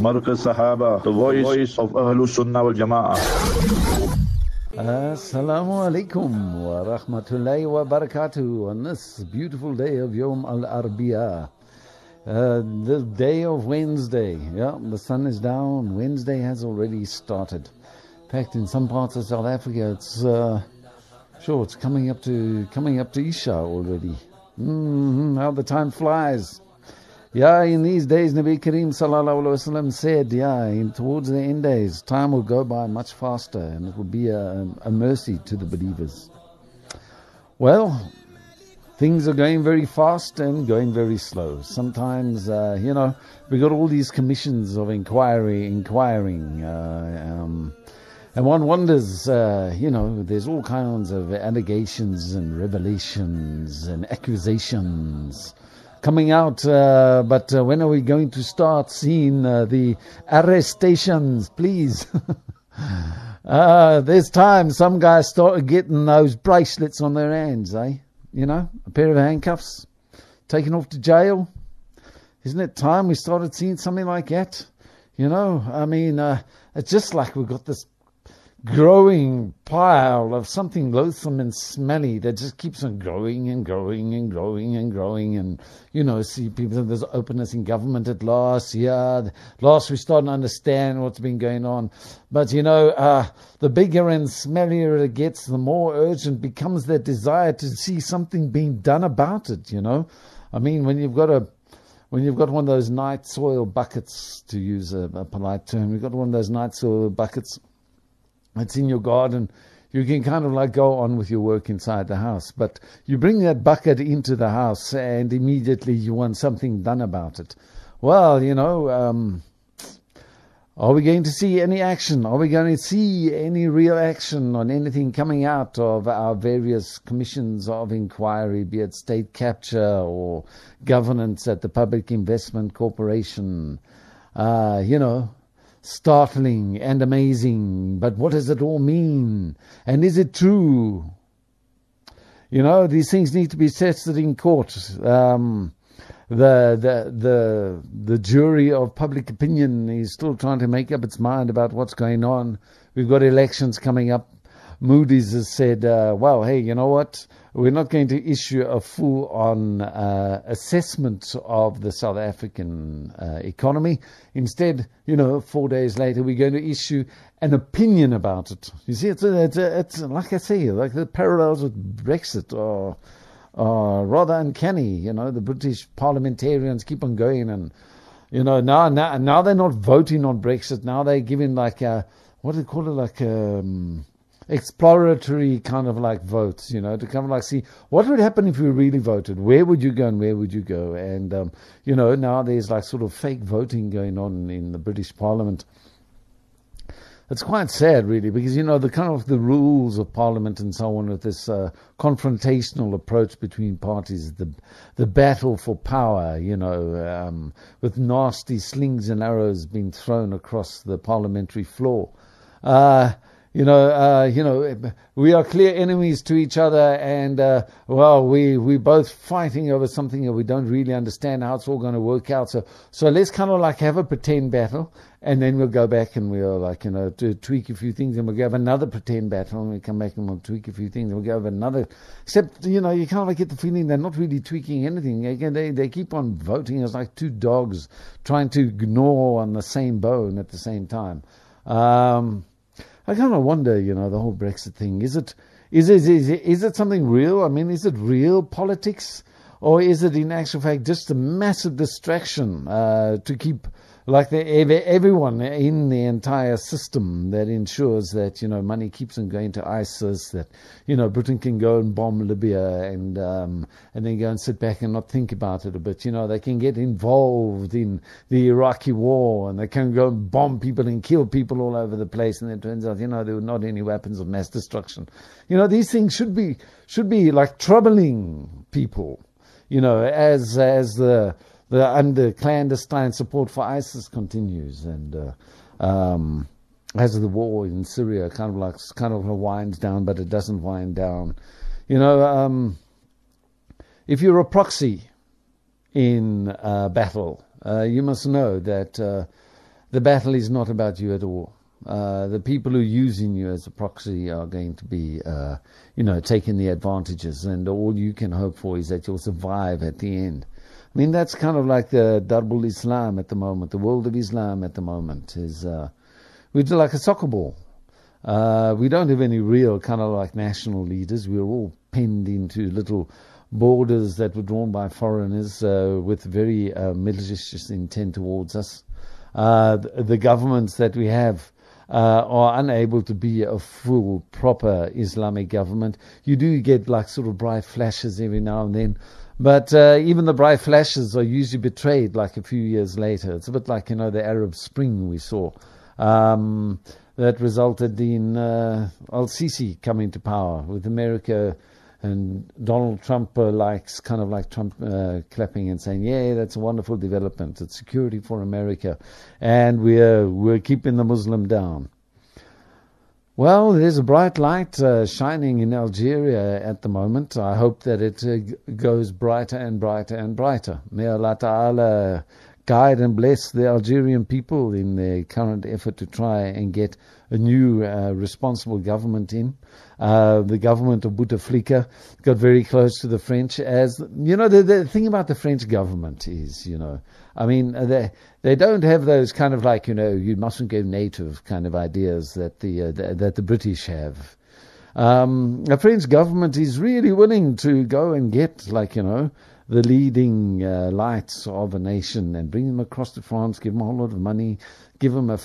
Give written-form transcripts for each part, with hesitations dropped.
Marqa Sahaba, the voice of Ahlus Sunnah wal Jama'ah. Assalamu alaikum wa rahmatullahi wa barakatuh on this beautiful day of Yom al Arbiyah, the day of Wednesday. Yeah, the sun is down, Wednesday has already started. In fact, in some parts of South Africa, it's coming up to Isha already. How the time flies. Yeah, in these days, Nabi Karim sallallahu alaihi wasallam said, towards the end days, time will go by much faster, and it will be a mercy to the believers. Well, things are going very fast and going very slow. Sometimes, we got all these commissions of inquiring. And one wonders, there's all kinds of allegations and revelations and accusations coming out. But when are we going to start seeing the arrestations, please? There's time. Some guys started getting those bracelets on their hands, eh? A pair of handcuffs, taken off to jail. Isn't it time we started seeing something like that? It's just like we've got this growing pile of something loathsome and smelly that just keeps on growing and growing and growing and growing. And see, people, there's openness in government at last. Last we're starting to understand what's been going on. But the bigger and smellier it gets, the more urgent becomes that desire to see something being done about it. When you've got one of those night soil buckets, to use a polite term, you've got one of those night soil buckets, it's in your garden, you can kind of like go on with your work inside the house. But you bring that bucket into the house and immediately you want something done about it. Well, are we going to see any action? Are we going to see any real action on anything coming out of our various commissions of inquiry, be it state capture or governance at the Public Investment Corporation? Startling and amazing, but what does it all mean? And is it true? These things need to be tested in court. The jury of public opinion is still trying to make up its mind about what's going on. We've got elections coming up. Moody's has said, well, hey, you know what? We're not going to issue a full-on assessment of the South African economy. Instead, 4 days later, we're going to issue an opinion about it. You see, it's like I say, like the parallels with Brexit are rather uncanny. The British parliamentarians keep on going, and now they're not voting on Brexit. Now they're giving like exploratory kind of like votes, to kind of like see what would happen if we really voted. Where would you go and where would you go? And, now there's like sort of fake voting going on in the British Parliament. It's quite sad, really, because, the kind of the rules of Parliament and so on with this confrontational approach between parties, the battle for power, with nasty slings and arrows being thrown across the parliamentary floor. We are clear enemies to each other, and we're both fighting over something that we don't really understand how it's all going to work out. So let's kind of like have a pretend battle, and then we'll go back and we'll like to tweak a few things, and we'll have another pretend battle, and we come back and we'll tweak a few things, and we'll go over another. Except you kind of like get the feeling they're not really tweaking anything. They keep on voting as like two dogs trying to gnaw on the same bone at the same time. I kind of wonder, the whole Brexit thing. Is it something real? I mean, is it real politics, or is it in actual fact just a massive distraction to keep like everyone in the entire system that ensures that money keeps on going to ISIS, that Britain can go and bomb Libya and then go and sit back and not think about it a bit. They can get involved in the Iraqi war, and they can go and bomb people and kill people all over the place, and it turns out there were not any weapons of mass destruction. These things should be like troubling people, as the clandestine support for ISIS continues, and as the war in Syria kind of winds down, but it doesn't wind down. If you're a proxy in battle, you must know that the battle is not about you at all. The people who are using you as a proxy are going to be, taking the advantages, and all you can hope for is that you'll survive at the end. I mean, that's kind of like the Darbul Islam at the moment, the world of Islam at the moment is, we're like a soccer ball. We don't have any real kind of like national leaders. We're all pinned into little borders that were drawn by foreigners with very malicious intent towards us. The governments that we have are unable to be a full, proper Islamic government. You do get like sort of bright flashes every now and then. But even the bright flashes are usually betrayed like a few years later. It's a bit like, the Arab Spring we saw. That resulted in al-Sisi coming to power with America and Donald Trump Trump clapping and saying, yeah, that's a wonderful development. It's security for America. And we're keeping the Muslim down. Well, there's a bright light shining in Algeria at the moment. I hope that it goes brighter and brighter and brighter. May Allah Ta'ala guide and bless the Algerian people in their current effort to try and get a new responsible government in. The government of Bouteflika got very close to the French. As you know, the thing about the French government is, they don't have those kind of like, you mustn't go native kind of ideas that the British have. The French government is really willing to go and get the leading lights of a nation and bring them across to France, give them a whole lot of money, give them an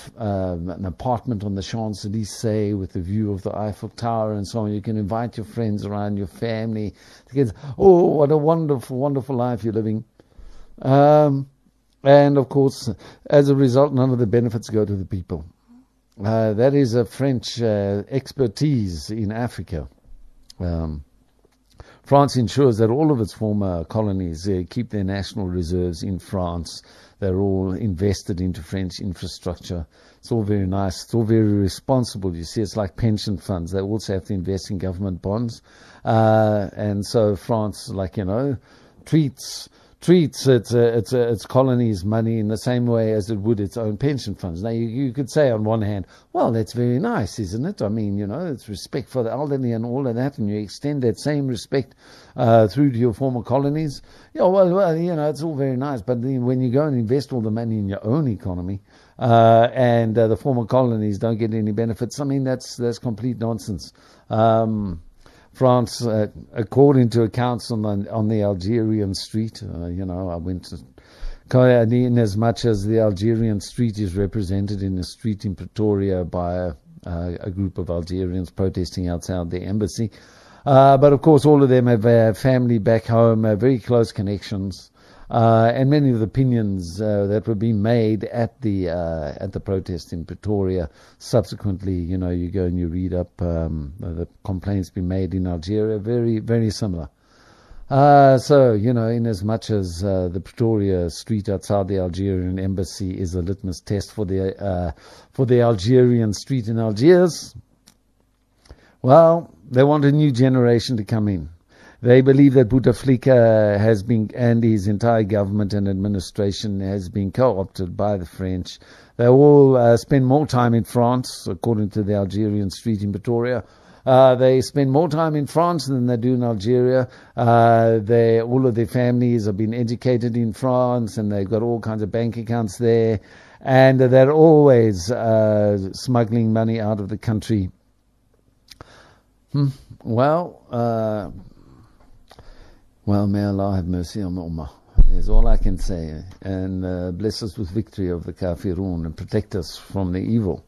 apartment on the Champs-Elysees with a view of the Eiffel Tower and so on. You can invite your friends around, your family. The kids, oh, what a wonderful, wonderful life you're living. And, of course, as a result, none of the benefits go to the people. That is a French expertise in Africa. France ensures that all of its former colonies keep their national reserves in France. They're all invested into French infrastructure. It's all very nice. It's all very responsible. You see, it's like pension funds. They also have to invest in government bonds. And so France, treats its colonies' money in the same way as it would its own pension funds. Now, you could say on one hand, well, that's very nice, isn't it? I mean, it's respect for the elderly and all of that, and you extend that same respect through to your former colonies. Yeah, well, it's all very nice, but then when you go and invest all the money in your own economy and the former colonies don't get any benefits, I mean, that's complete nonsense. France, according to accounts on the Algerian street, I went to in as much as the Algerian street is represented in a street in Pretoria by a group of Algerians protesting outside the embassy. But of course, all of them have family back home, very close connections, and many of the opinions that were being made at the protest in Pretoria. Subsequently, you go and you read up the complaints being made in Algeria, very, very similar. So, in as much as the Pretoria street outside the Algerian embassy is a litmus test for the Algerian street in Algiers, well, they want a new generation to come in. They believe that Bouteflika has been, and his entire government and administration has been co-opted by the French. They all spend more time in France, according to the Algerian street in Pretoria. They spend more time in France than they do in Algeria. All of their families have been educated in France, and they've got all kinds of bank accounts there. And they're always smuggling money out of the country. Well, may Allah have mercy on the Ummah, is all I can say. And bless us with victory of the Kafirun and protect us from the evil.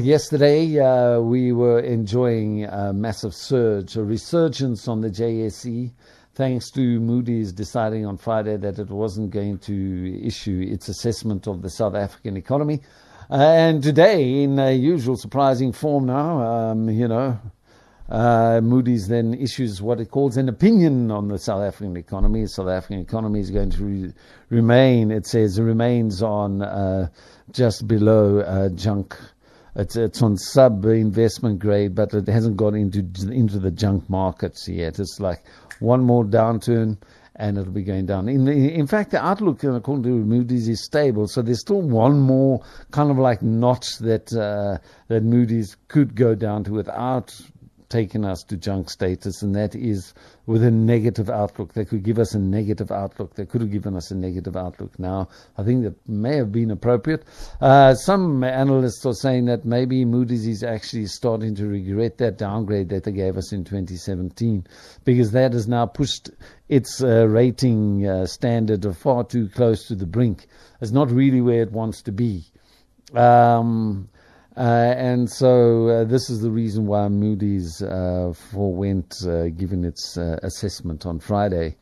Yesterday we were enjoying a massive surge, a resurgence on the JSE, thanks to Moody's deciding on Friday that it wasn't going to issue its assessment of the South African economy. And today, in usual surprising form now, Moody's then issues what it calls an opinion on the South African economy. The South African economy is going to remain, it says, remains on just below junk. It's on sub-investment grade, but it hasn't got into the junk markets yet. It's like one more downturn, and it'll be going down. In fact, the outlook, according to Moody's, is stable. So there's still one more kind of like notch that that Moody's could go down to without taking us to junk status, and that is with a negative outlook. They could give us a negative outlook. They could have given us a negative outlook now. I think that may have been appropriate. Some analysts are saying that maybe Moody's is actually starting to regret that downgrade that they gave us in 2017, because that has now pushed its rating standard far too close to the brink. It's not really where it wants to be. And so this is the reason why Moody's forwent giving its assessment on Friday.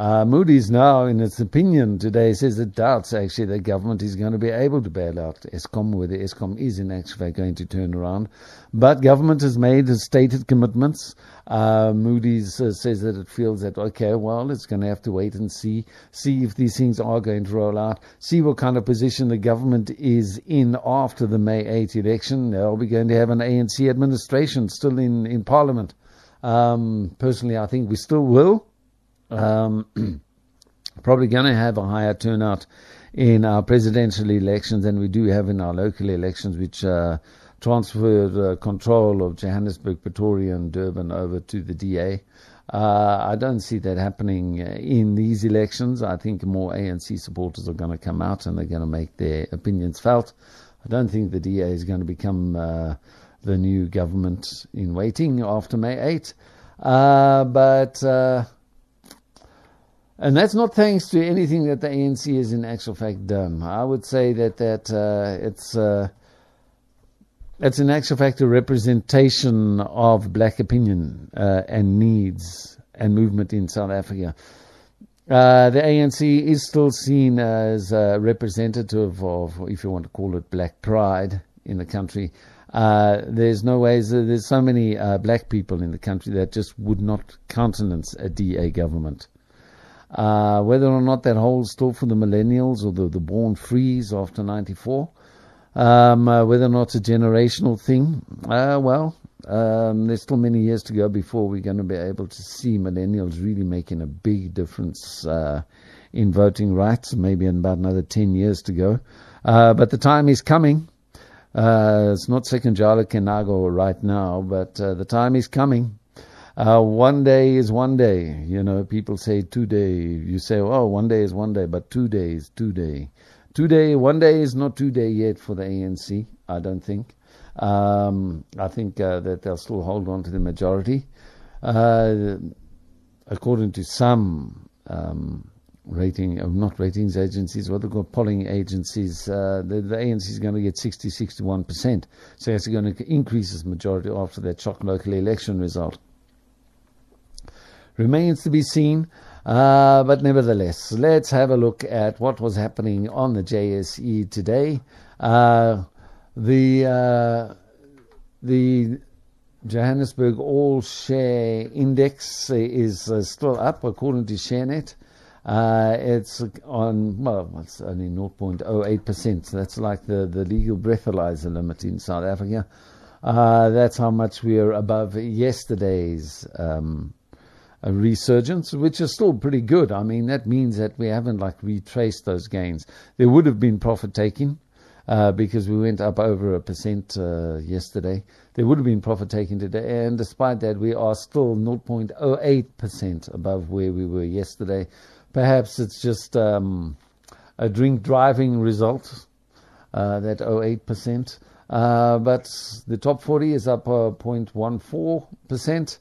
Moody's now, in its opinion today, says it doubts actually the government is going to be able to bail out Eskom, whether Eskom is in actual fact going to turn around. But government has made stated commitments. Moody's says that it feels that, okay, well, it's going to have to wait and see if these things are going to roll out, see what kind of position the government is in after the May 8th election. Are we going to have an ANC administration still in Parliament? Personally, I think we still will. Probably going to have a higher turnout in our presidential elections than we do have in our local elections, which transferred control of Johannesburg, Pretoria and Durban over to the DA. I don't see that happening in these elections. I think more ANC supporters are going to come out and they're going to make their opinions felt. I don't think the DA is going to become the new government in waiting after May 8. And that's not thanks to anything that the ANC has in actual fact done. I would say that it's in actual fact a representation of black opinion and needs and movement in South Africa. The ANC is still seen as a representative of, if you want to call it, black pride in the country. There's no ways. There's so many black people in the country that just would not countenance a DA government. Whether or not that holds still for the millennials or the born frees after 94, whether or not it's a generational thing, there's still many years to go before we're going to be able to see millennials really making a big difference in voting rights, maybe in about another 10 years to go. But the time is coming. It's not Sekonjalo Kenago right now, but the time is coming. One day is one day. You know, people say 2 day. You say, oh, one day is one day, but 2 day is 2 day. 2 day, 1 day is not 2 day yet for the ANC, I don't think. I think that they'll still hold on to the majority. According to some polling agencies, the ANC is going to get 60-61%. So it's going to increase its majority after that shock local election result. Remains to be seen, but nevertheless, let's have a look at what was happening on the JSE today. The Johannesburg All Share Index is still up according to ShareNet. It's on, it's only 0.08%. That's like the legal breathalyzer limit in South Africa. That's how much we are above yesterday's a resurgence, which is still pretty good. I mean, that means that we haven't like retraced those gains. There would have been profit taking because we went up over 1% yesterday. There would have been profit taking today, and despite that, we are still 0.08% above where we were yesterday. Perhaps it's just a drink driving result, that 0.08%. But the top 40 is up 0.14%.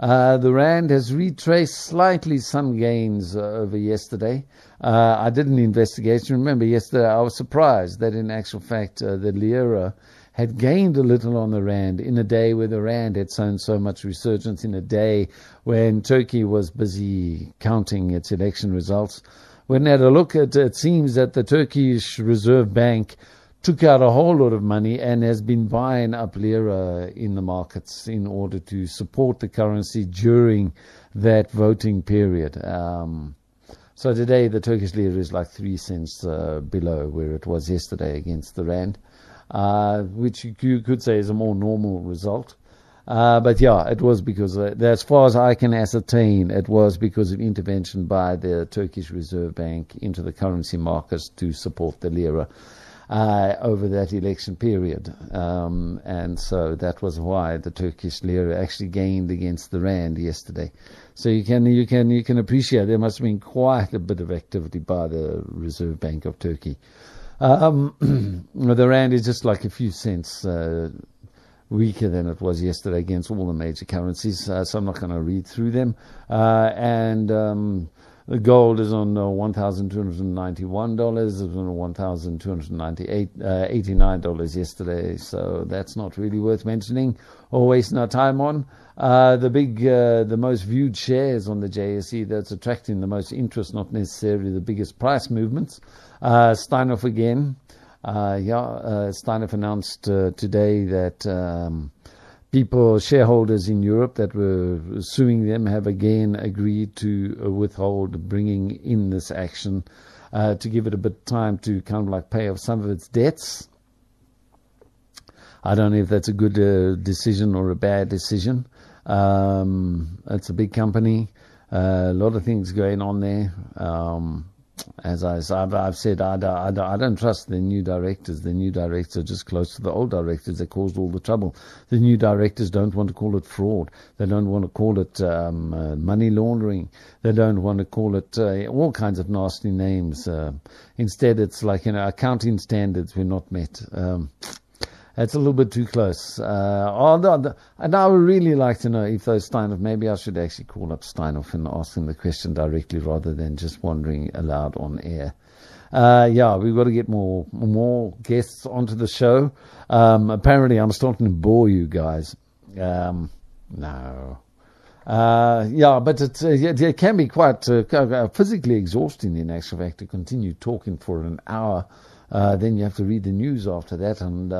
The Rand has retraced slightly some gains over yesterday. I did an investigation. Remember, yesterday I was surprised that in actual fact the Lira had gained a little on the Rand in a day where the Rand had shown so much resurgence, in a day when Turkey was busy counting its election results. When I had a look at it, it seems that the Turkish Reserve Bank took out a whole lot of money and has been buying up lira in the markets in order to support the currency during that voting period. So today the Turkish lira is like 3 cents below where it was yesterday against the Rand, which you could say is a more normal result. But yeah, it was because, as far as I can ascertain, it was because of intervention by the Turkish Reserve Bank into the currency markets to support the lira over that election period. And so that was why the Turkish lira actually gained against the rand yesterday. So you can appreciate there must have been quite a bit of activity by the Reserve Bank of Turkey. The rand is just like a few cents weaker than it was yesterday against all the major currencies, so I'm not going to read through them. The gold is on $1,291, it was on $1,298.89 yesterday, so that's not really worth mentioning or wasting our time on. The most viewed shares on the JSE, that's attracting the most interest, not necessarily the biggest price movements. Steinhoff again. Steinhoff announced today that shareholders in Europe that were suing them have again agreed to withhold bringing in this action to give it a bit of time to kind of like pay off some of its debts. I don't know if that's a good decision or a bad decision. It's a big company, a lot of things going on there. As I've said, I don't trust the new directors. The new directors are just close to the old directors that caused all the trouble. The new directors don't want to call it fraud. They don't want to call it money laundering. They don't want to call it all kinds of nasty names. Instead, it's like, accounting standards were not met. That's a little bit too close. And I would really like to know if those Steinhoff, maybe I should actually call up Steinhoff and ask him the question directly rather than just wondering aloud on air. We've got to get more guests onto the show. Apparently, I'm starting to bore you guys. No. But it can be quite physically exhausting, in actual fact, to continue talking for an hour. Then you have to read the news after that, and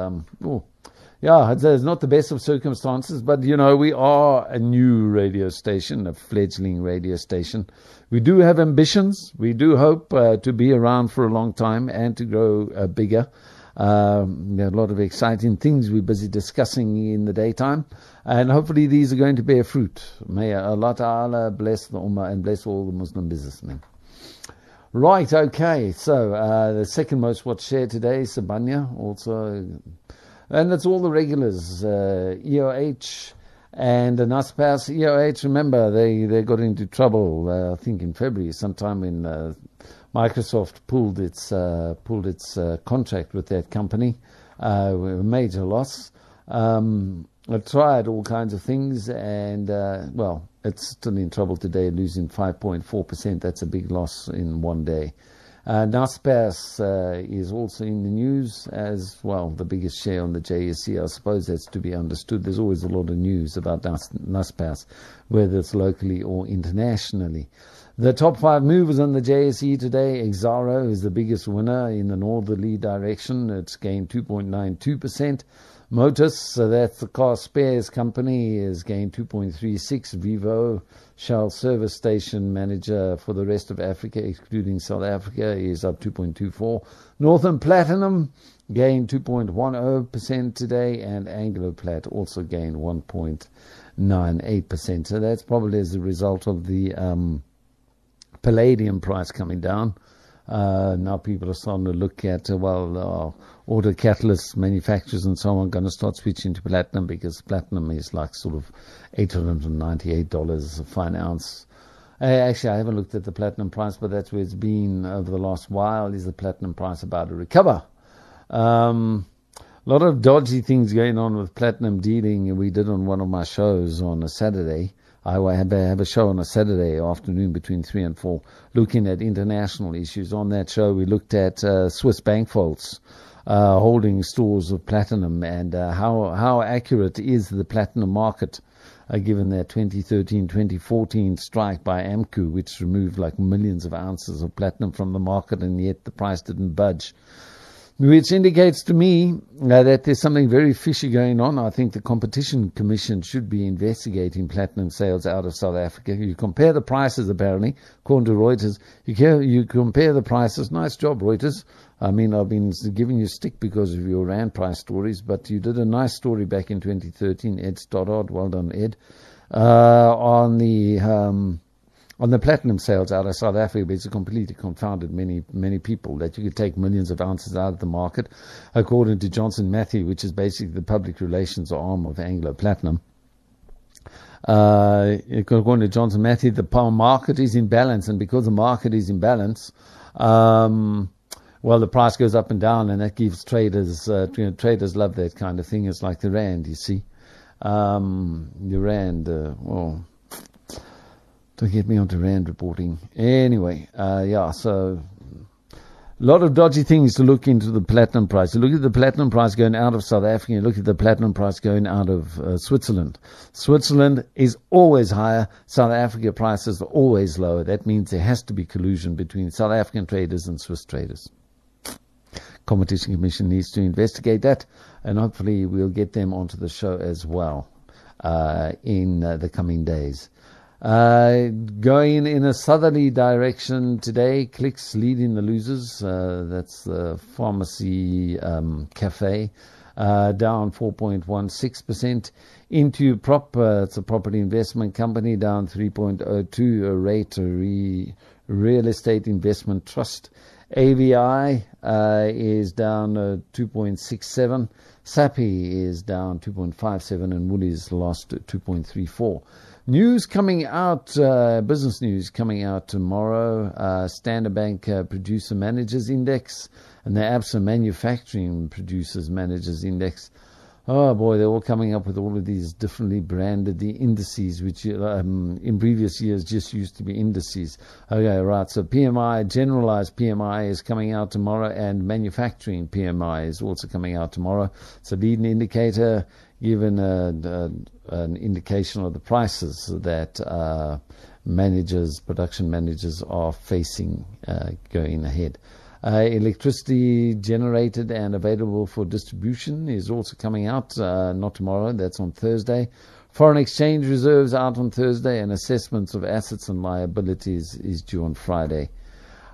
it's not the best of circumstances, but we are a new radio station, a fledgling radio station. We do have ambitions. We do hope to be around for a long time and to grow bigger. A lot of exciting things we're busy discussing in the daytime, and hopefully these are going to bear fruit. May Allah Ta'ala bless the Ummah and bless all the Muslim businessmen. Right, okay, so the second most watched share today is Sabanya also, and that's all the regulars, EOH and Naspers. EOH, remember, they got into trouble, I think in February, sometime when Microsoft pulled its contract with that company, a major loss. I tried all kinds of things, and it's still in trouble today, losing 5.4%. That's a big loss in one day. Naspers is also in the news as well, the biggest share on the JSE. I suppose that's to be understood. There's always a lot of news about Naspers, whether it's locally or internationally. The top five movers on the JSE today, Exaro is the biggest winner in the northerly direction. It's gained 2.92%. Motus, so that's the car spares company, is gained 2.36%. Vivo, Shell service station manager for the rest of Africa, excluding South Africa, is up 2.24%. Northern Platinum gained 2.10% today, and Anglo Plat also gained 1.98%. So that's probably as a result of the palladium price coming down. Now people are starting to look at, auto catalyst manufacturers and so on going to start switching to platinum, because platinum is like sort of $898 a fine ounce. Actually, I haven't looked at the platinum price, but that's where it's been over the last while. Is the platinum price about to recover? A lot of dodgy things going on with platinum dealing. We did on one of my shows on a Saturday. I have a show on a Saturday afternoon between 3 and 4 looking at international issues. On that show, we looked at Swiss bank vaults holding stores of platinum, and how accurate is the platinum market given that 2013-2014 strike by AMCU, which removed like millions of ounces of platinum from the market, and yet the price didn't budge. which indicates to me that there's something very fishy going on. I think the Competition Commission should be investigating platinum sales out of South Africa. You compare the prices, apparently, according to Reuters. You compare the prices. Nice job, Reuters. I mean, I've been giving you stick because of your Rand price stories, but you did a nice story back in 2013, Ed Stoddard. Well done, Ed. On the platinum sales out of South Africa, it's completely confounded many people that you could take millions of ounces out of the market, according to Johnson Matthew, which is basically the public relations arm of Anglo Platinum. According to Johnson Matthew, the market is in balance, and because the market is in balance, well, the price goes up and down, and that gives traders, traders love that kind of thing. It's like the Rand, you see. The Rand, well, don't get me onto Rand reporting. Anyway, yeah, so a lot of dodgy things to look into the platinum price. You look at the platinum price going out of South Africa, you look at the platinum price going out of Switzerland. Switzerland is always higher. South Africa prices are always lower. That means there has to be collusion between South African traders and Swiss traders. Competition Commission needs to investigate that, and hopefully we'll get them onto the show as well in the coming days. Going in a southerly direction today, Clicks leading the losers. That's the pharmacy cafe, down 4.16%. Into Prop, it's a property investment company, down 3.02%. Real Estate Investment Trust, AVI is down 2.67%. SAPI is down 2.57%, and Woolies lost 2.34%. News coming out, business news coming out tomorrow. Standard Bank Producer Managers Index and the ABSA Manufacturing Producers Managers Index. Oh boy, they're all coming up with all of these differently branded indices, which in previous years just used to be indices. Okay, right. So PMI, generalized PMI is coming out tomorrow, and manufacturing PMI is also coming out tomorrow. So leading indicator, given an indication of the prices that managers, production managers are facing going ahead. Electricity generated and available for distribution is also coming out, not tomorrow, that's on Thursday. Foreign exchange reserves out on Thursday, and assessments of assets and liabilities is due on Friday.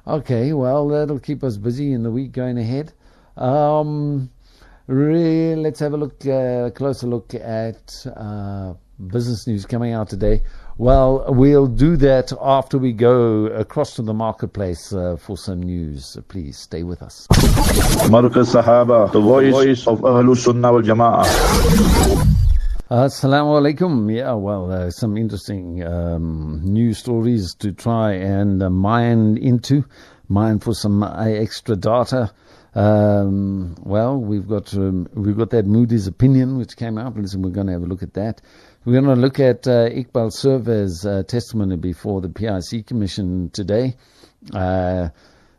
Okay, well, that'll keep us busy in the week going ahead. Let's have a look, closer look at business news coming out today. Well, we'll do that after we go across to the marketplace for some news. Please stay with us. Marqa Sahaba, the voice of Ahlus Sunnah wal Jama'ah. Assalamu alaikum. Yeah, well, some interesting news stories to try and mine for some extra data. Well, we've got that Moody's opinion which came out. Listen, we're going to have a look at that. We're going to look at Iqbal Survé's testimony before the PIC Commission today.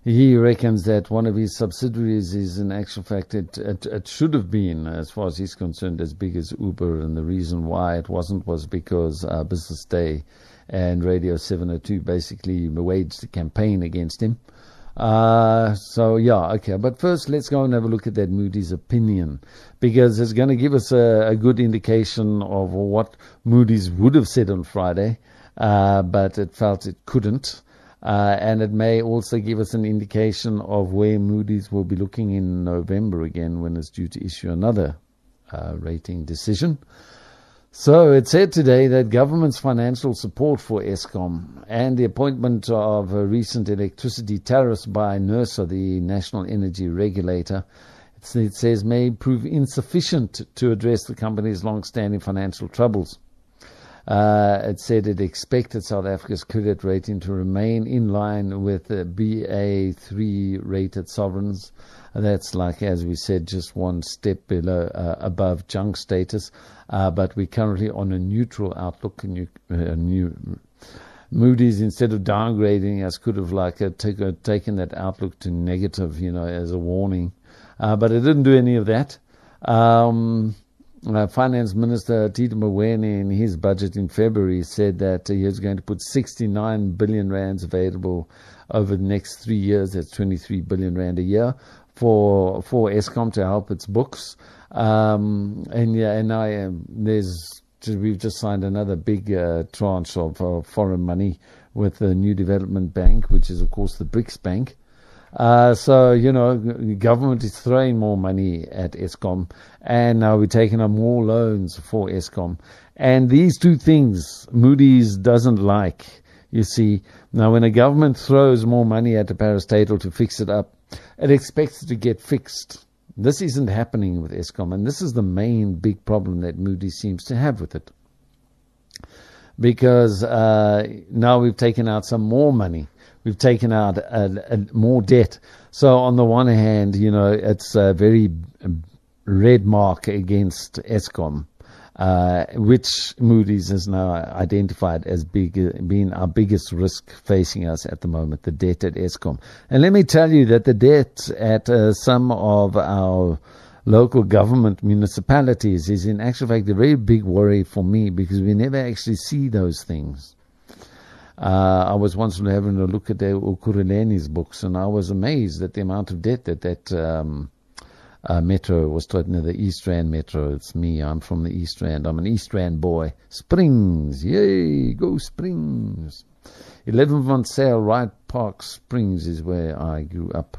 He reckons that one of his subsidiaries is, in actual fact, it should have been, as far as he's concerned, as big as Uber, and the reason why it wasn't was because Business Day and Radio 702 basically waged a campaign against him. So yeah, okay, but first let's go and have a look at that Moody's opinion, because it's going to give us a good indication of what Moody's would have said on Friday, but it felt it couldn't, and it may also give us an indication of where Moody's will be looking in November again, when it's due to issue another rating decision. So it said today that government's financial support for Eskom and the appointment of recent electricity tariffs by NERSA, the National Energy Regulator, it says may prove insufficient to address the company's long-standing financial troubles. It said it expected South Africa's credit rating to remain in line with Ba3 rated sovereigns. That's, like as we said, just one step below above junk status, but we're currently on a neutral outlook. Moody's, instead of downgrading us, could have taken that outlook to negative, as a warning, but it didn't do any of that. Finance Minister Tito Mboweni, in his budget in February, said that he was going to put 69 billion rands available over the next 3 years. That's 23 billion rand a year for Eskom to help its books. We've just signed another big tranche of foreign money with the New Development Bank, which is of course the BRICS Bank. So, you know, government is throwing more money at Eskom, and now we're taking on more loans for Eskom. And these two things Moody's doesn't like, you see. Now, when a government throws more money at a parastatal to fix it up, it expects it to get fixed. This isn't happening with Eskom, and this is the main big problem that Moody's seems to have with it. Because now we've taken out some more money. We've taken out more debt. So on the one hand, you know, it's a very red mark against Eskom, which Moody's has now identified as being our biggest risk facing us at the moment, the debt at Eskom. And let me tell you that the debt at some of our local government municipalities is in actual fact a very big worry for me, because we never actually see those things. I was once having a look at Ukureleni's books, and I was amazed at the amount of debt that metro was taught, the East Rand metro. It's me. I'm from the East Rand. I'm an East Rand boy. Springs. Yay. Go Springs. 11th on sale, Wright Park Springs is where I grew up.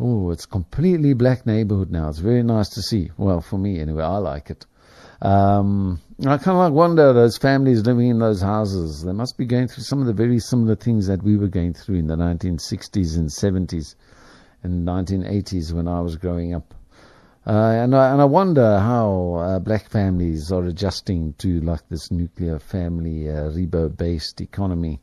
Oh, it's a completely black neighborhood now. It's very nice to see. Well, for me anyway, I like it. I kind of wonder those families living in those houses. They must be going through some of the very similar things that we were going through in the 1960s and 70s and 1980s when I was growing up. And I wonder how black families are adjusting to like this nuclear family rebo-based economy.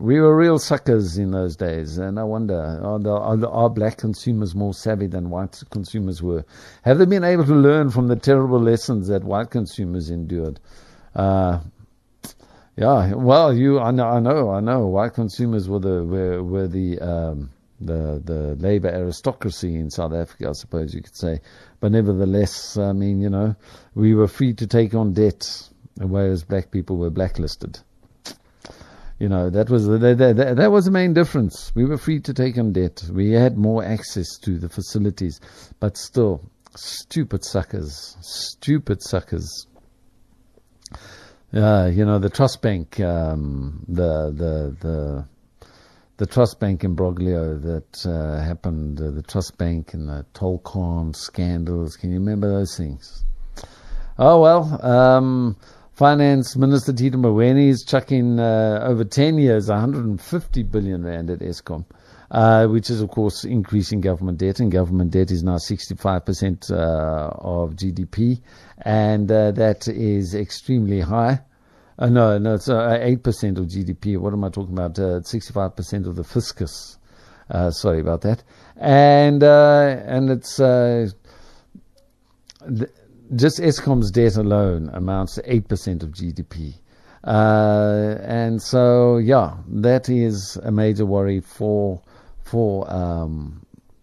We were real suckers in those days, and I wonder, are black consumers more savvy than white consumers were? Have they been able to learn from the terrible lessons that white consumers endured? Yeah, well, I know. White consumers were the labor aristocracy in South Africa, I suppose you could say. But nevertheless, I mean, you know, we were free to take on debt, whereas black people were blacklisted. You know, that was the main difference. We were free to take on debt. We had more access to the facilities. But still, stupid suckers. You know, the Trust Bank, the Trust Bank imbroglio that happened, the Trust Bank and the Telkom scandals. Can you remember those things? Oh, well, Finance Minister Tito Mboweni is chucking over 10 years 150 billion rand at Eskom, which is of course increasing government debt, and government debt is now 65% of GDP, and that is extremely high. It's 8% of GDP. What am I talking about? 65% of the fiscus. Sorry about that. And it's just Eskom's debt alone amounts to 8% of GDP. And so, yeah, that is a major worry for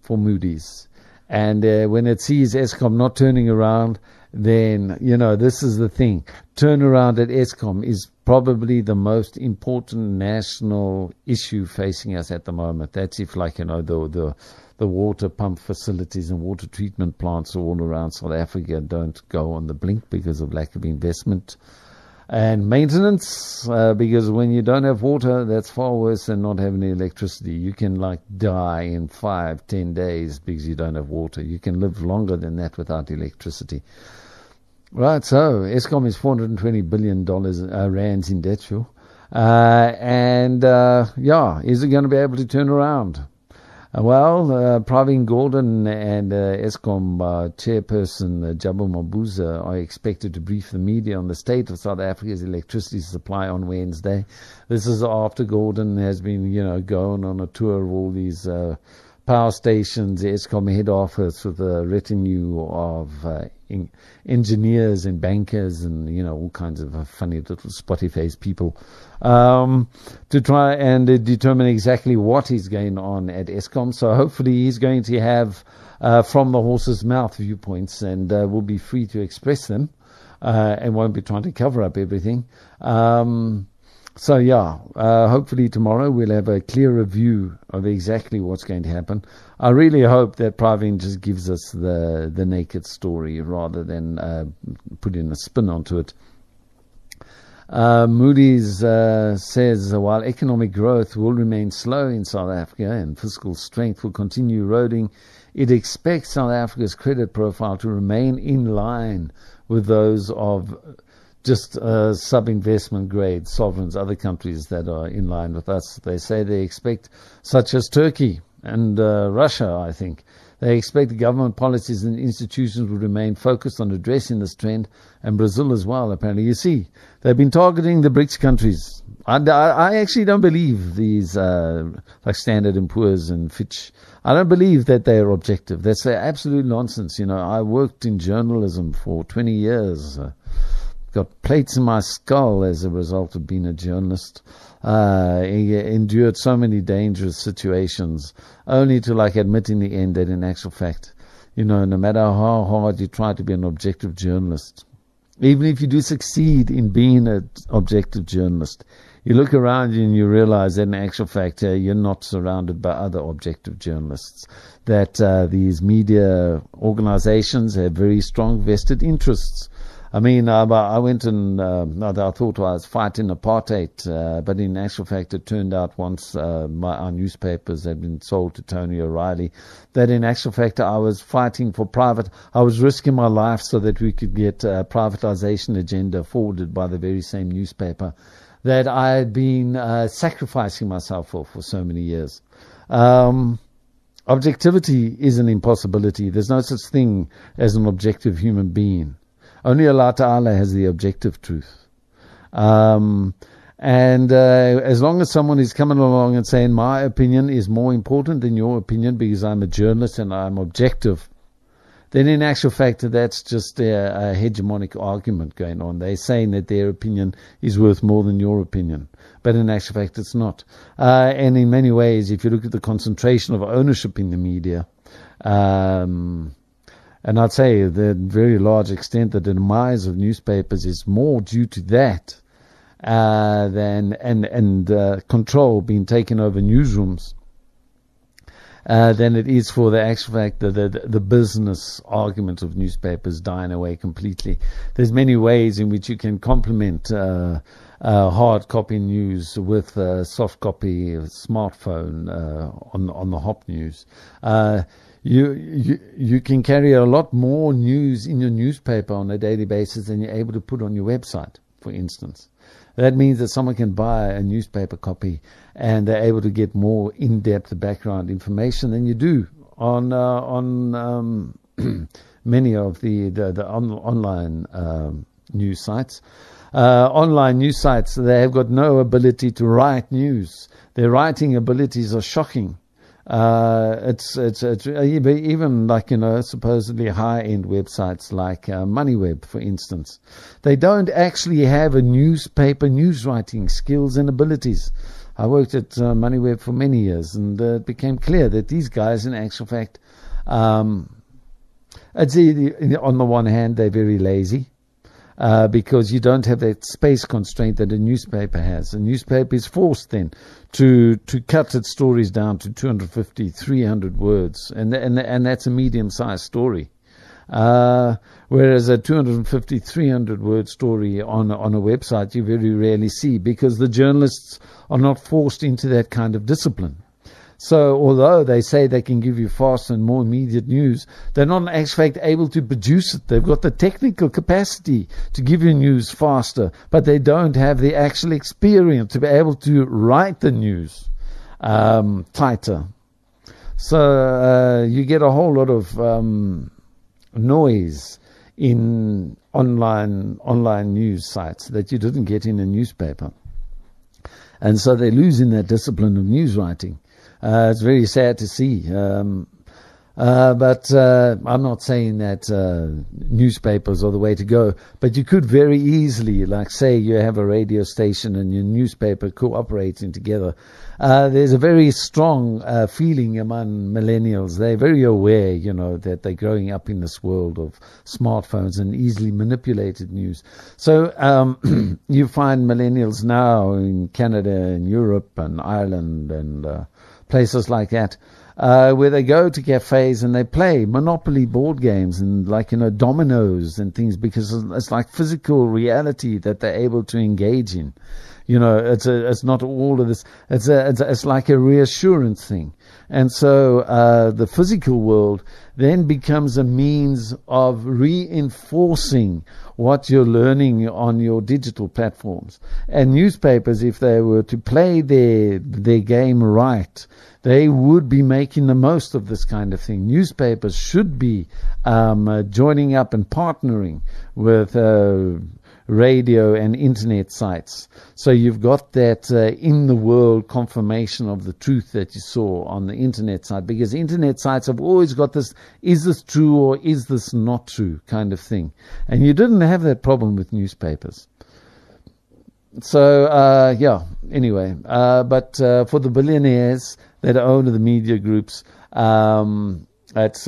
Moody's. And when it sees Eskom not turning around, then, you know, this is the thing. Turnaround at Eskom is probably the most important national issue facing us at the moment. That's if, like, you know, the water pump facilities and water treatment plants all around South Africa don't go on the blink because of lack of investment and maintenance, because when you don't have water, that's far worse than not having electricity. You can like die in 5-10 days because you don't have water. You can live longer than that without electricity. Right, so Eskom is $420 billion rands in debt, sure. Is it going to be able to turn around? Well, Pravin Gordhan and Eskom chairperson Jabu Mabuza are expected to brief the media on the state of South Africa's electricity supply on Wednesday. This is after Gordhan has been, you know, going on a tour of all these power stations, the Eskom head office with a retinue of engineers and bankers and, you know, all kinds of funny little spotty-faced people to try and determine exactly what is going on at Eskom. So hopefully he's going to have from the horse's mouth viewpoints and will be free to express them and won't be trying to cover up everything. So, yeah, hopefully tomorrow we'll have a clearer view of exactly what's going to happen. I really hope that Pravin just gives us the naked story rather than putting a spin onto it. Moody's says, while economic growth will remain slow in South Africa and fiscal strength will continue eroding, it expects South Africa's credit profile to remain in line with those of just sub-investment grade sovereigns, other countries that are in line with us. They say they expect, such as Turkey and Russia, I think, they expect government policies and institutions will remain focused on addressing this trend, and Brazil as well, apparently. You see, they've been targeting the BRICS countries. I actually don't believe these, like Standard & Poor's and Fitch, I don't believe that they are objective. That's absolute nonsense. You know, I worked in journalism for 20 years, got plates in my skull as a result of being a journalist. Endured so many dangerous situations, only to like admit in the end that in actual fact, you know, no matter how hard you try to be an objective journalist, even if you do succeed in being an objective journalist, you look around you and you realize that in actual fact you're not surrounded by other objective journalists, that these media organizations have very strong vested interests. I mean, I went and I thought I was fighting apartheid, but in actual fact, it turned out once our newspapers had been sold to Tony O'Reilly, that in actual fact, I was fighting for private. I was risking my life so that we could get a privatization agenda forwarded by the very same newspaper that I had been sacrificing myself for so many years. Objectivity is an impossibility. There's no such thing as an objective human being. Only Allah Ta'ala has the objective truth. As long as someone is coming along and saying, my opinion is more important than your opinion because I'm a journalist and I'm objective, then in actual fact, that's just a hegemonic argument going on. They're saying that their opinion is worth more than your opinion. But in actual fact, it's not. And in many ways, if you look at the concentration of ownership in the media, and I'd say the very large extent that the demise of newspapers is more due to that than and control being taken over newsrooms than it is for the actual fact that the business argument of newspapers dying away completely. There's many ways in which you can complement hard copy news with soft copy smartphone on the hop news. You can carry a lot more news in your newspaper on a daily basis than you're able to put on your website, for instance. That means that someone can buy a newspaper copy and they're able to get more in-depth background information than you do on many of the online news sites. Online news sites, they have got no ability to write news. Their writing abilities are shocking. It's even like, you know, supposedly high-end websites like MoneyWeb, for instance. They don't actually have a newspaper news writing skills and abilities. I worked at MoneyWeb for many years, and it became clear that these guys, in actual fact, on the one hand, they're very lazy. Because you don't have that space constraint that a newspaper has. A newspaper is forced then to cut its stories down to 250, 300 words, and that's a medium-sized story. Whereas a 250, 300-word story on a website you very rarely see because the journalists are not forced into that kind of discipline. So although they say they can give you fast and more immediate news, they're not in actual fact able to produce it. They've got the technical capacity to give you news faster, but they don't have the actual experience to be able to write the news tighter. So you get a whole lot of noise in online news sites that you didn't get in a newspaper. And so they're losing that discipline of news writing. It's very sad to see. But I'm not saying that newspapers are the way to go. But you could very easily, like say you have a radio station and your newspaper cooperating together. There's a very strong feeling among millennials. They're very aware, you know, that they're growing up in this world of smartphones and easily manipulated news. So you find millennials now in Canada and Europe and Ireland and places like that. Where they go to cafes and they play Monopoly board games and like, you know, dominoes and things, because it's like physical reality that they're able to engage in. You know, it's not all of this. It's like a reassurance thing. And so, the physical world then becomes a means of reinforcing what you're learning on your digital platforms. And newspapers, if they were to play their game right, they would be making the most of this kind of thing. Newspapers should be joining up and partnering with radio and internet sites. So you've got that in the world confirmation of the truth that you saw on the internet site, because internet sites have always got this, is this true or is this not true kind of thing. And you didn't have that problem with newspapers. So, but for the billionaires that own the media groups, it's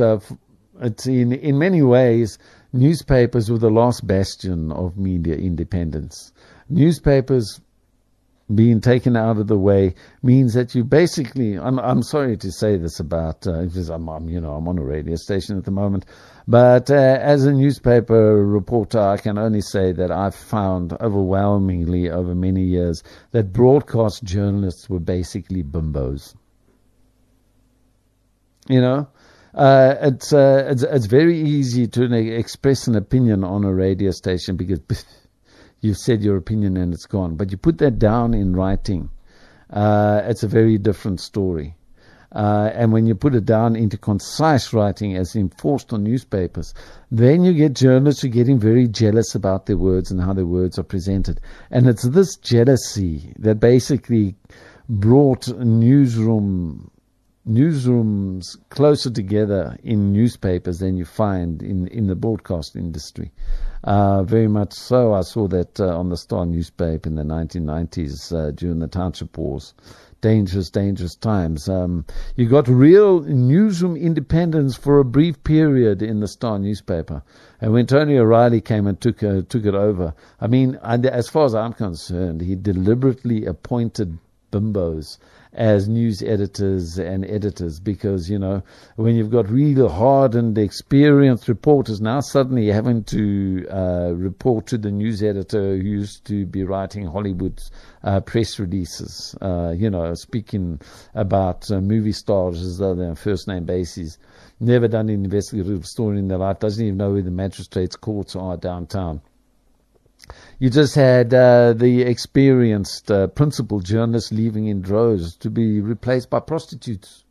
in many ways, newspapers were the last bastion of media independence. Newspapers being taken out of the way means that you basically, I'm sorry to say this about, because I'm on a radio station at the moment, but as a newspaper reporter, I can only say that I've found overwhelmingly over many years that broadcast journalists were basically bimbos. You know? It's very easy to express an opinion on a radio station because you've said your opinion and it's gone. But you put that down in writing, it's a very different story. And when you put it down into concise writing as enforced on newspapers, then you get journalists who are getting very jealous about their words and how their words are presented. And it's this jealousy that basically brought newsrooms closer together in newspapers than you find in the broadcast industry. Very much so. I saw that on the Star newspaper in the 1990s during the Township Wars. Dangerous, dangerous times. You got real newsroom independence for a brief period in the Star newspaper. And when Tony O'Reilly came and took it over, I mean, as far as I'm concerned, he deliberately appointed bimbos as news editors and editors, because, you know, when you've got real hardened, experienced reporters now suddenly having to report to the news editor who used to be writing Hollywood press releases, speaking about movie stars as though they're on first name basis, never done an investigative story in their life, doesn't even know where the magistrates' courts are downtown. You just had the experienced principal journalists leaving in droves to be replaced by prostitutes,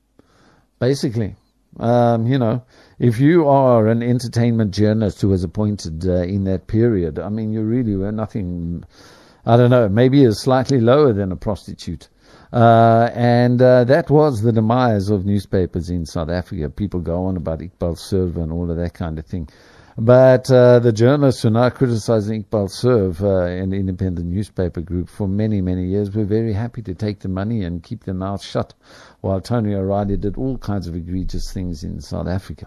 basically. If you are an entertainment journalist who was appointed in that period, I mean, you really were nothing, I don't know, maybe you're slightly lower than a prostitute. And that was the demise of newspapers in South Africa. People go on about Iqbal Survé and all of that kind of thing. But the journalists who now criticizing Iqbal Survé, an independent newspaper group, for many, many years were very happy to take the money and keep their mouths shut, while Tony O'Reilly did all kinds of egregious things in South Africa.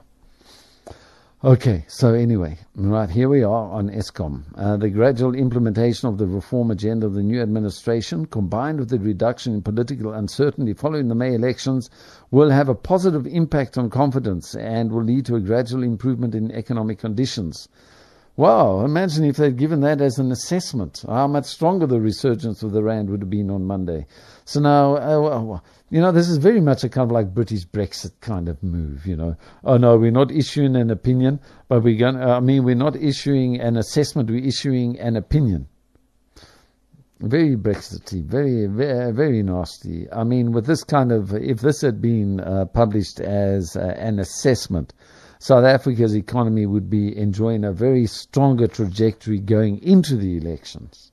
Okay, so anyway, right, here we are on Eskom. The gradual implementation of the reform agenda of the new administration, combined with the reduction in political uncertainty following the May elections, will have a positive impact on confidence and will lead to a gradual improvement in economic conditions. Wow, imagine if they'd given that as an assessment, how much stronger the resurgence of the Rand would have been on Monday. So now, this is very much a kind of like British Brexit kind of move, you know. Oh no, we're not issuing an opinion, but we're not issuing an assessment, we're issuing an opinion. Very Brexity, very, very, very nasty. I mean, with this kind of, if this had been published as an assessment, South Africa's economy would be enjoying a very stronger trajectory going into the elections.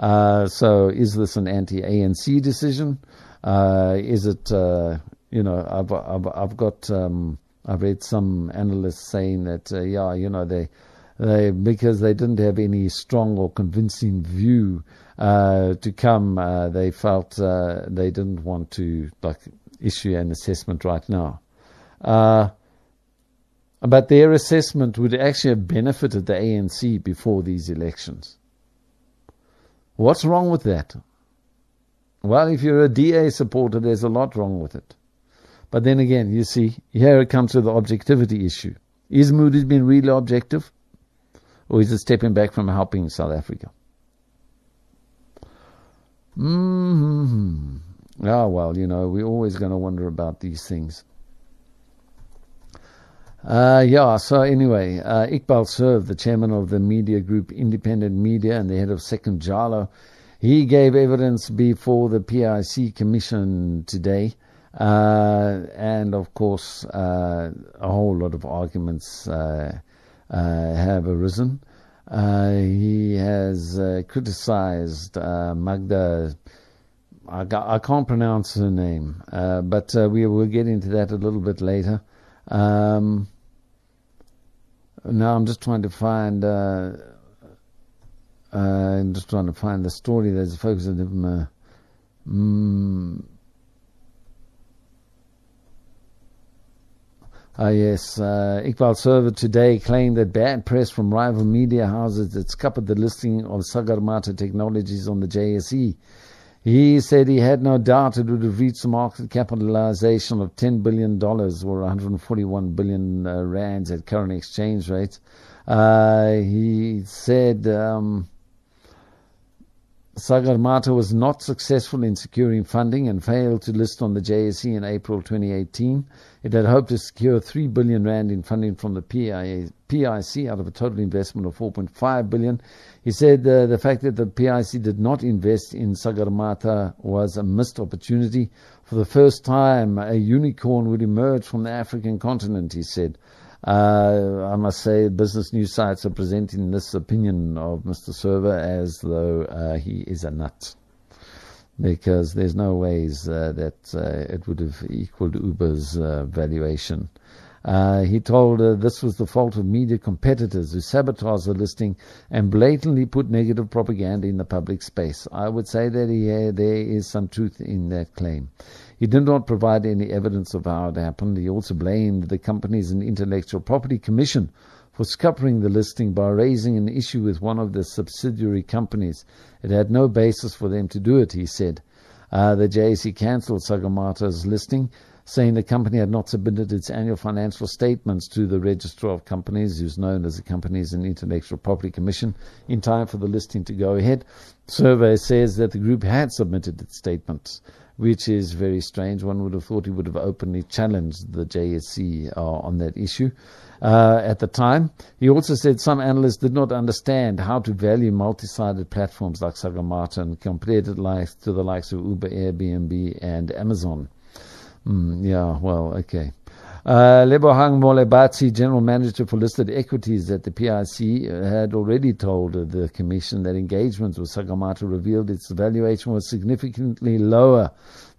So is this an anti-ANC decision? Is it, I've got, I've read some analysts saying that, they because they didn't have any strong or convincing view to come, they felt they didn't want to issue an assessment right now. But their assessment would actually have benefited the ANC before these elections. What's wrong with that? Well, if you're a DA supporter, there's a lot wrong with it. But then again, you see, here it comes to the objectivity issue. Is Moody's been really objective? Or is it stepping back from helping South Africa? We're always going to wonder about these things. Iqbal Survé, the chairman of the media group Independent Media and the head of Second Jalo, he gave evidence before the PIC commission today. And of course, a whole lot of arguments have arisen. He has criticized Magda. I can't pronounce her name, but we will get into that a little bit later. Now I'm just trying to find the story that's focused on him. Iqbal Survé today claimed that bad press from rival media houses that scuppered the listing of Sagarmata Technologies on the JSE. He said he had no doubt it would have reached a market capitalization of $10 billion or 141 billion rands at current exchange rates. He said Sagarmata was not successful in securing funding and failed to list on the JSE in April 2018. It had hoped to secure 3 billion rand in funding from the PIC out of a total investment of 4.5 billion. He said the fact that the PIC did not invest in Sagarmata was a missed opportunity. For the first time, a unicorn would emerge from the African continent, he said. I must say, business news sites are presenting this opinion of Mr. Survé as though he is a nut, because there's no ways that it would have equaled Uber's valuation. He told her this was the fault of media competitors who sabotaged the listing and blatantly put negative propaganda in the public space. I would say that there is some truth in that claim. He did not provide any evidence of how it happened. He also blamed the Companies and Intellectual Property Commission for scuppering the listing by raising an issue with one of the subsidiary companies. It had no basis for them to do it, he said. The JSE cancelled Sagarmata's listing, saying the company had not submitted its annual financial statements to the Registrar of Companies, who's known as the Companies and Intellectual Property Commission, in time for the listing to go ahead. Survey says that the group had submitted its statements, which is very strange. One would have thought he would have openly challenged the JSE on that issue at the time. He also said some analysts did not understand how to value multi-sided platforms like Sagarmata and compared it to the likes of Uber, Airbnb, and Amazon. Lebohang Molebatsi, general manager for listed equities at the PIC, had already told the commission that engagements with Sagarmata revealed its valuation was significantly lower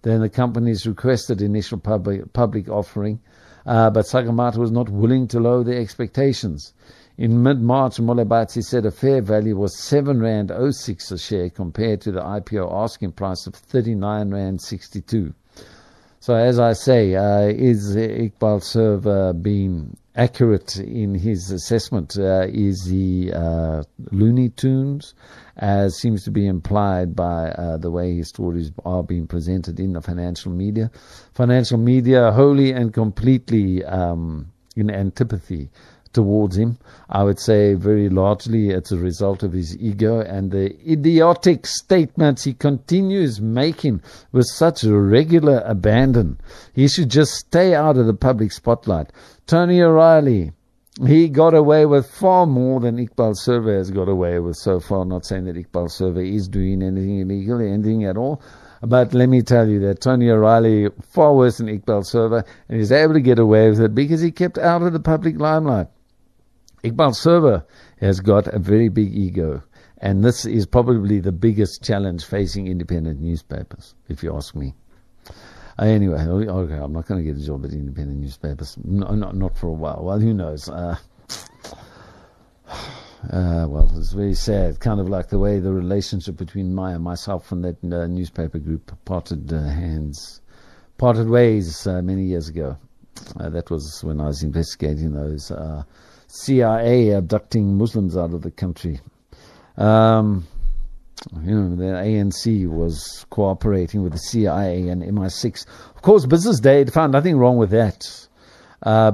than the company's requested initial public offering, but Sagarmata was not willing to lower their expectations. In mid-March, Molebatsi said a fair value was 7.06 a share compared to the IPO asking price of 39.62. So as I say, is Iqbal Survé being accurate in his assessment? Is he Looney Tunes, as seems to be implied by the way his stories are being presented in the financial media? Financial media wholly and completely in antipathy towards him. I would say very largely it's a result of his ego and the idiotic statements he continues making with such regular abandon. He should just stay out of the public spotlight. Tony O'Reilly, he got away with far more than Iqbal Survé has got away with so far. Not saying that Iqbal Survé is doing anything illegal, anything at all. But let me tell you that Tony O'Reilly, far worse than Iqbal Survé, and he's able to get away with it because he kept out of the public limelight. Iqbal Survé has got a very big ego, and this is probably the biggest challenge facing independent newspapers, if you ask me. Anyway, okay, I'm not going to get a job at independent newspapers. Not for a while. Well, who knows? Well, it's very sad. Kind of like the way the relationship between Maya and myself and that newspaper group parted ways many years ago. That was when I was investigating those CIA abducting Muslims out of the country. The ANC was cooperating with the CIA and MI6. Of course, Business Day found nothing wrong with that.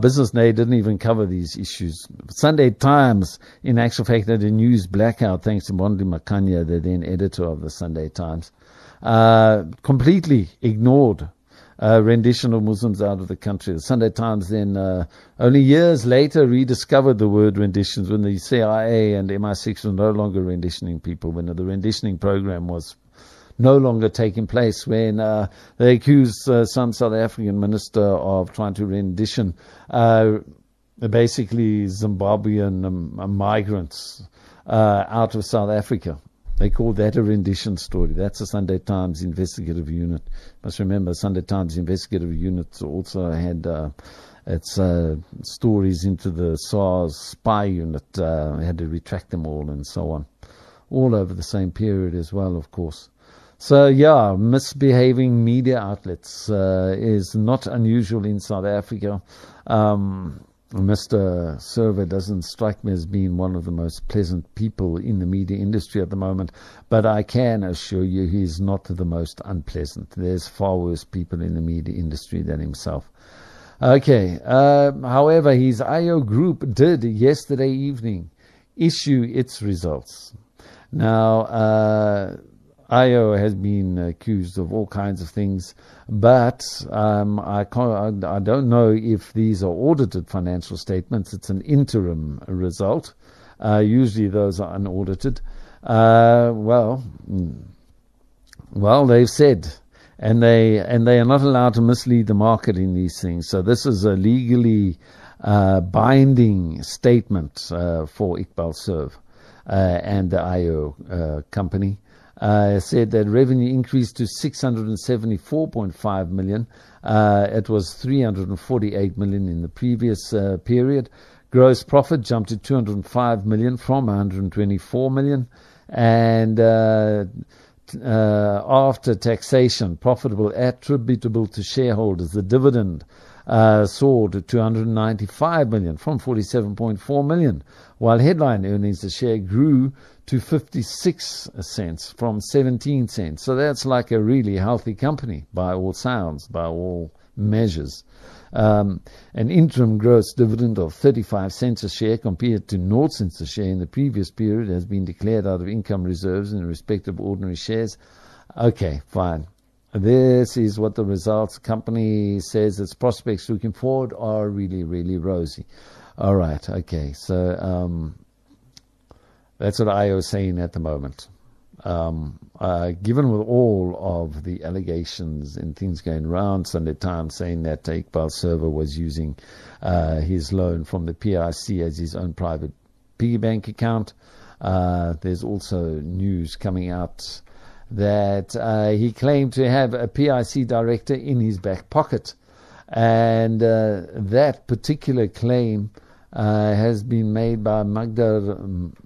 Business Day didn't even cover these issues. Sunday Times, in actual fact, had a news blackout thanks to Bondi Makanya, the then editor of the Sunday Times, completely ignored rendition of Muslims out of the country. The Sunday Times then only years later rediscovered the word renditions when the CIA and MI6 were no longer renditioning people, when the renditioning program was no longer taking place, when they accused some South African minister of trying to rendition basically Zimbabwean migrants out of South Africa. They call that a rendition story. That's the Sunday Times investigative unit. Must remember, Sunday Times investigative unit also had its stories into the SARS spy unit. Had to retract them all and so on. All over the same period as well, of course. So, yeah, misbehaving media outlets is not unusual in South Africa. Mr. Survé doesn't strike me as being one of the most pleasant people in the media industry at the moment, but I can assure you he's not the most unpleasant. There's far worse people in the media industry than himself. Okay, however, his IO Group did yesterday evening issue its results. Now, IO has been accused of all kinds of things, but I don't know if these are audited financial statements. It's an interim result. Usually those are unaudited. Well, they've said, and they are not allowed to mislead the market in these things. So this is a legally binding statement for Iqbal Survé and the IO company. Said that revenue increased to 674.5 million. It was 348 million in the previous period. Gross profit jumped to 205 million from 124 million. And after taxation, profitable attributable to shareholders, the dividend soared to 295 million from 47.4 million, while headline earnings a share grew to 56 cents from 17 cents. So that's like a really healthy company by all sounds, by all measures. An interim gross dividend of 35 cents a share compared to 0 cents a share in the previous period has been declared out of income reserves in respect of ordinary shares. Okay, fine. This is what the results company says its prospects looking forward are really, really rosy. All right, okay, so that's what IO is saying at the moment. Given with all of the allegations and things going around, Sunday Times saying that Iqbal Survé was using his loan from the PIC as his own private piggy bank account, there's also news coming out that he claimed to have a PIC director in his back pocket. And that particular claim has been made by Magda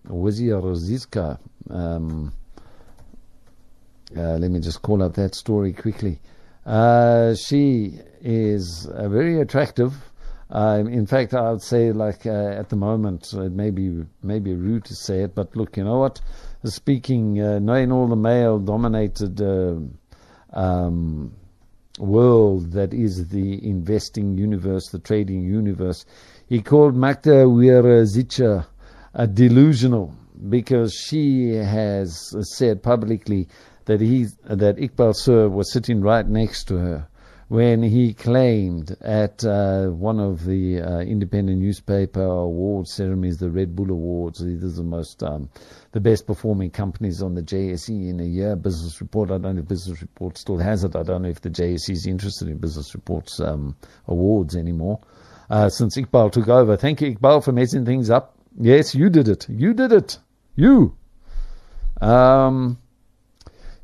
Wierzycka. Let me just call up that story quickly. She is very attractive. In fact, I would say, like at the moment, it may be rude to say it, but look, you know what? Speaking, knowing all the male-dominated world that is the investing universe, the trading universe, he called Magda Wierzycka delusional because she has said publicly that Iqbal Survé was sitting right next to her when he claimed at one of the independent newspaper award ceremonies, the Red Bull Awards. These are the best performing companies on the JSE in a year. Business Report, I don't know if Business Report still has it. I don't know if the JSE is interested in Business Report's awards anymore since Iqbal took over. Thank you, Iqbal, for messing things up. Yes, you did it. You did it. You.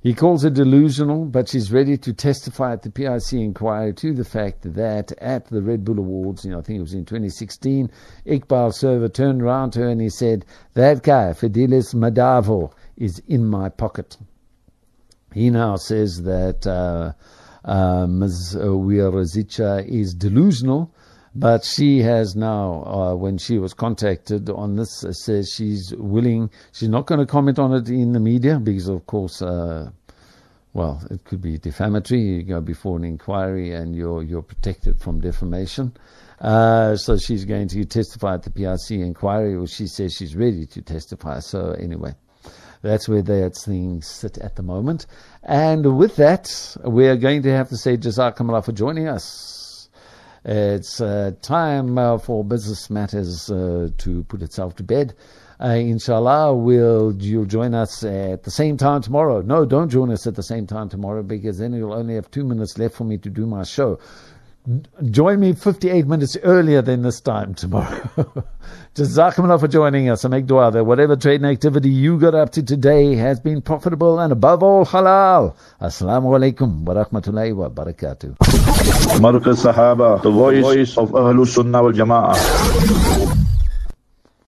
He calls her delusional, but she's ready to testify at the PIC inquiry to the fact that at the Red Bull Awards, I think it was in 2016, Iqbal Survé turned around to her and he said, "That guy, Fidelis Madavo, is in my pocket." He now says that Ms. Wierzycka is delusional, but she has now, when she was contacted on this, says she's willing. She's not going to comment on it in the media because, of course, it could be defamatory. You go before an inquiry and you're protected from defamation. So she's going to testify at the PIC inquiry, or she says she's ready to testify. So anyway, that's where that things sit at the moment. And with that, we're going to have to say Jazakumullah for joining us. It's time for Business Matters to put itself to bed. Inshallah, you'll join us at the same time tomorrow. No, don't join us at the same time tomorrow, because then you'll only have 2 minutes left for me to do my show. Join me 58 minutes earlier than this time tomorrow. Jazakumullah for joining us. I make dua that whatever trade and activity you got up to today has been profitable and above all halal. Assalamu alaikum wa rahmatullahi wa barakatuh. Marqa Sahaba, the voice of Ahlus Sunnah wal Jama'ah.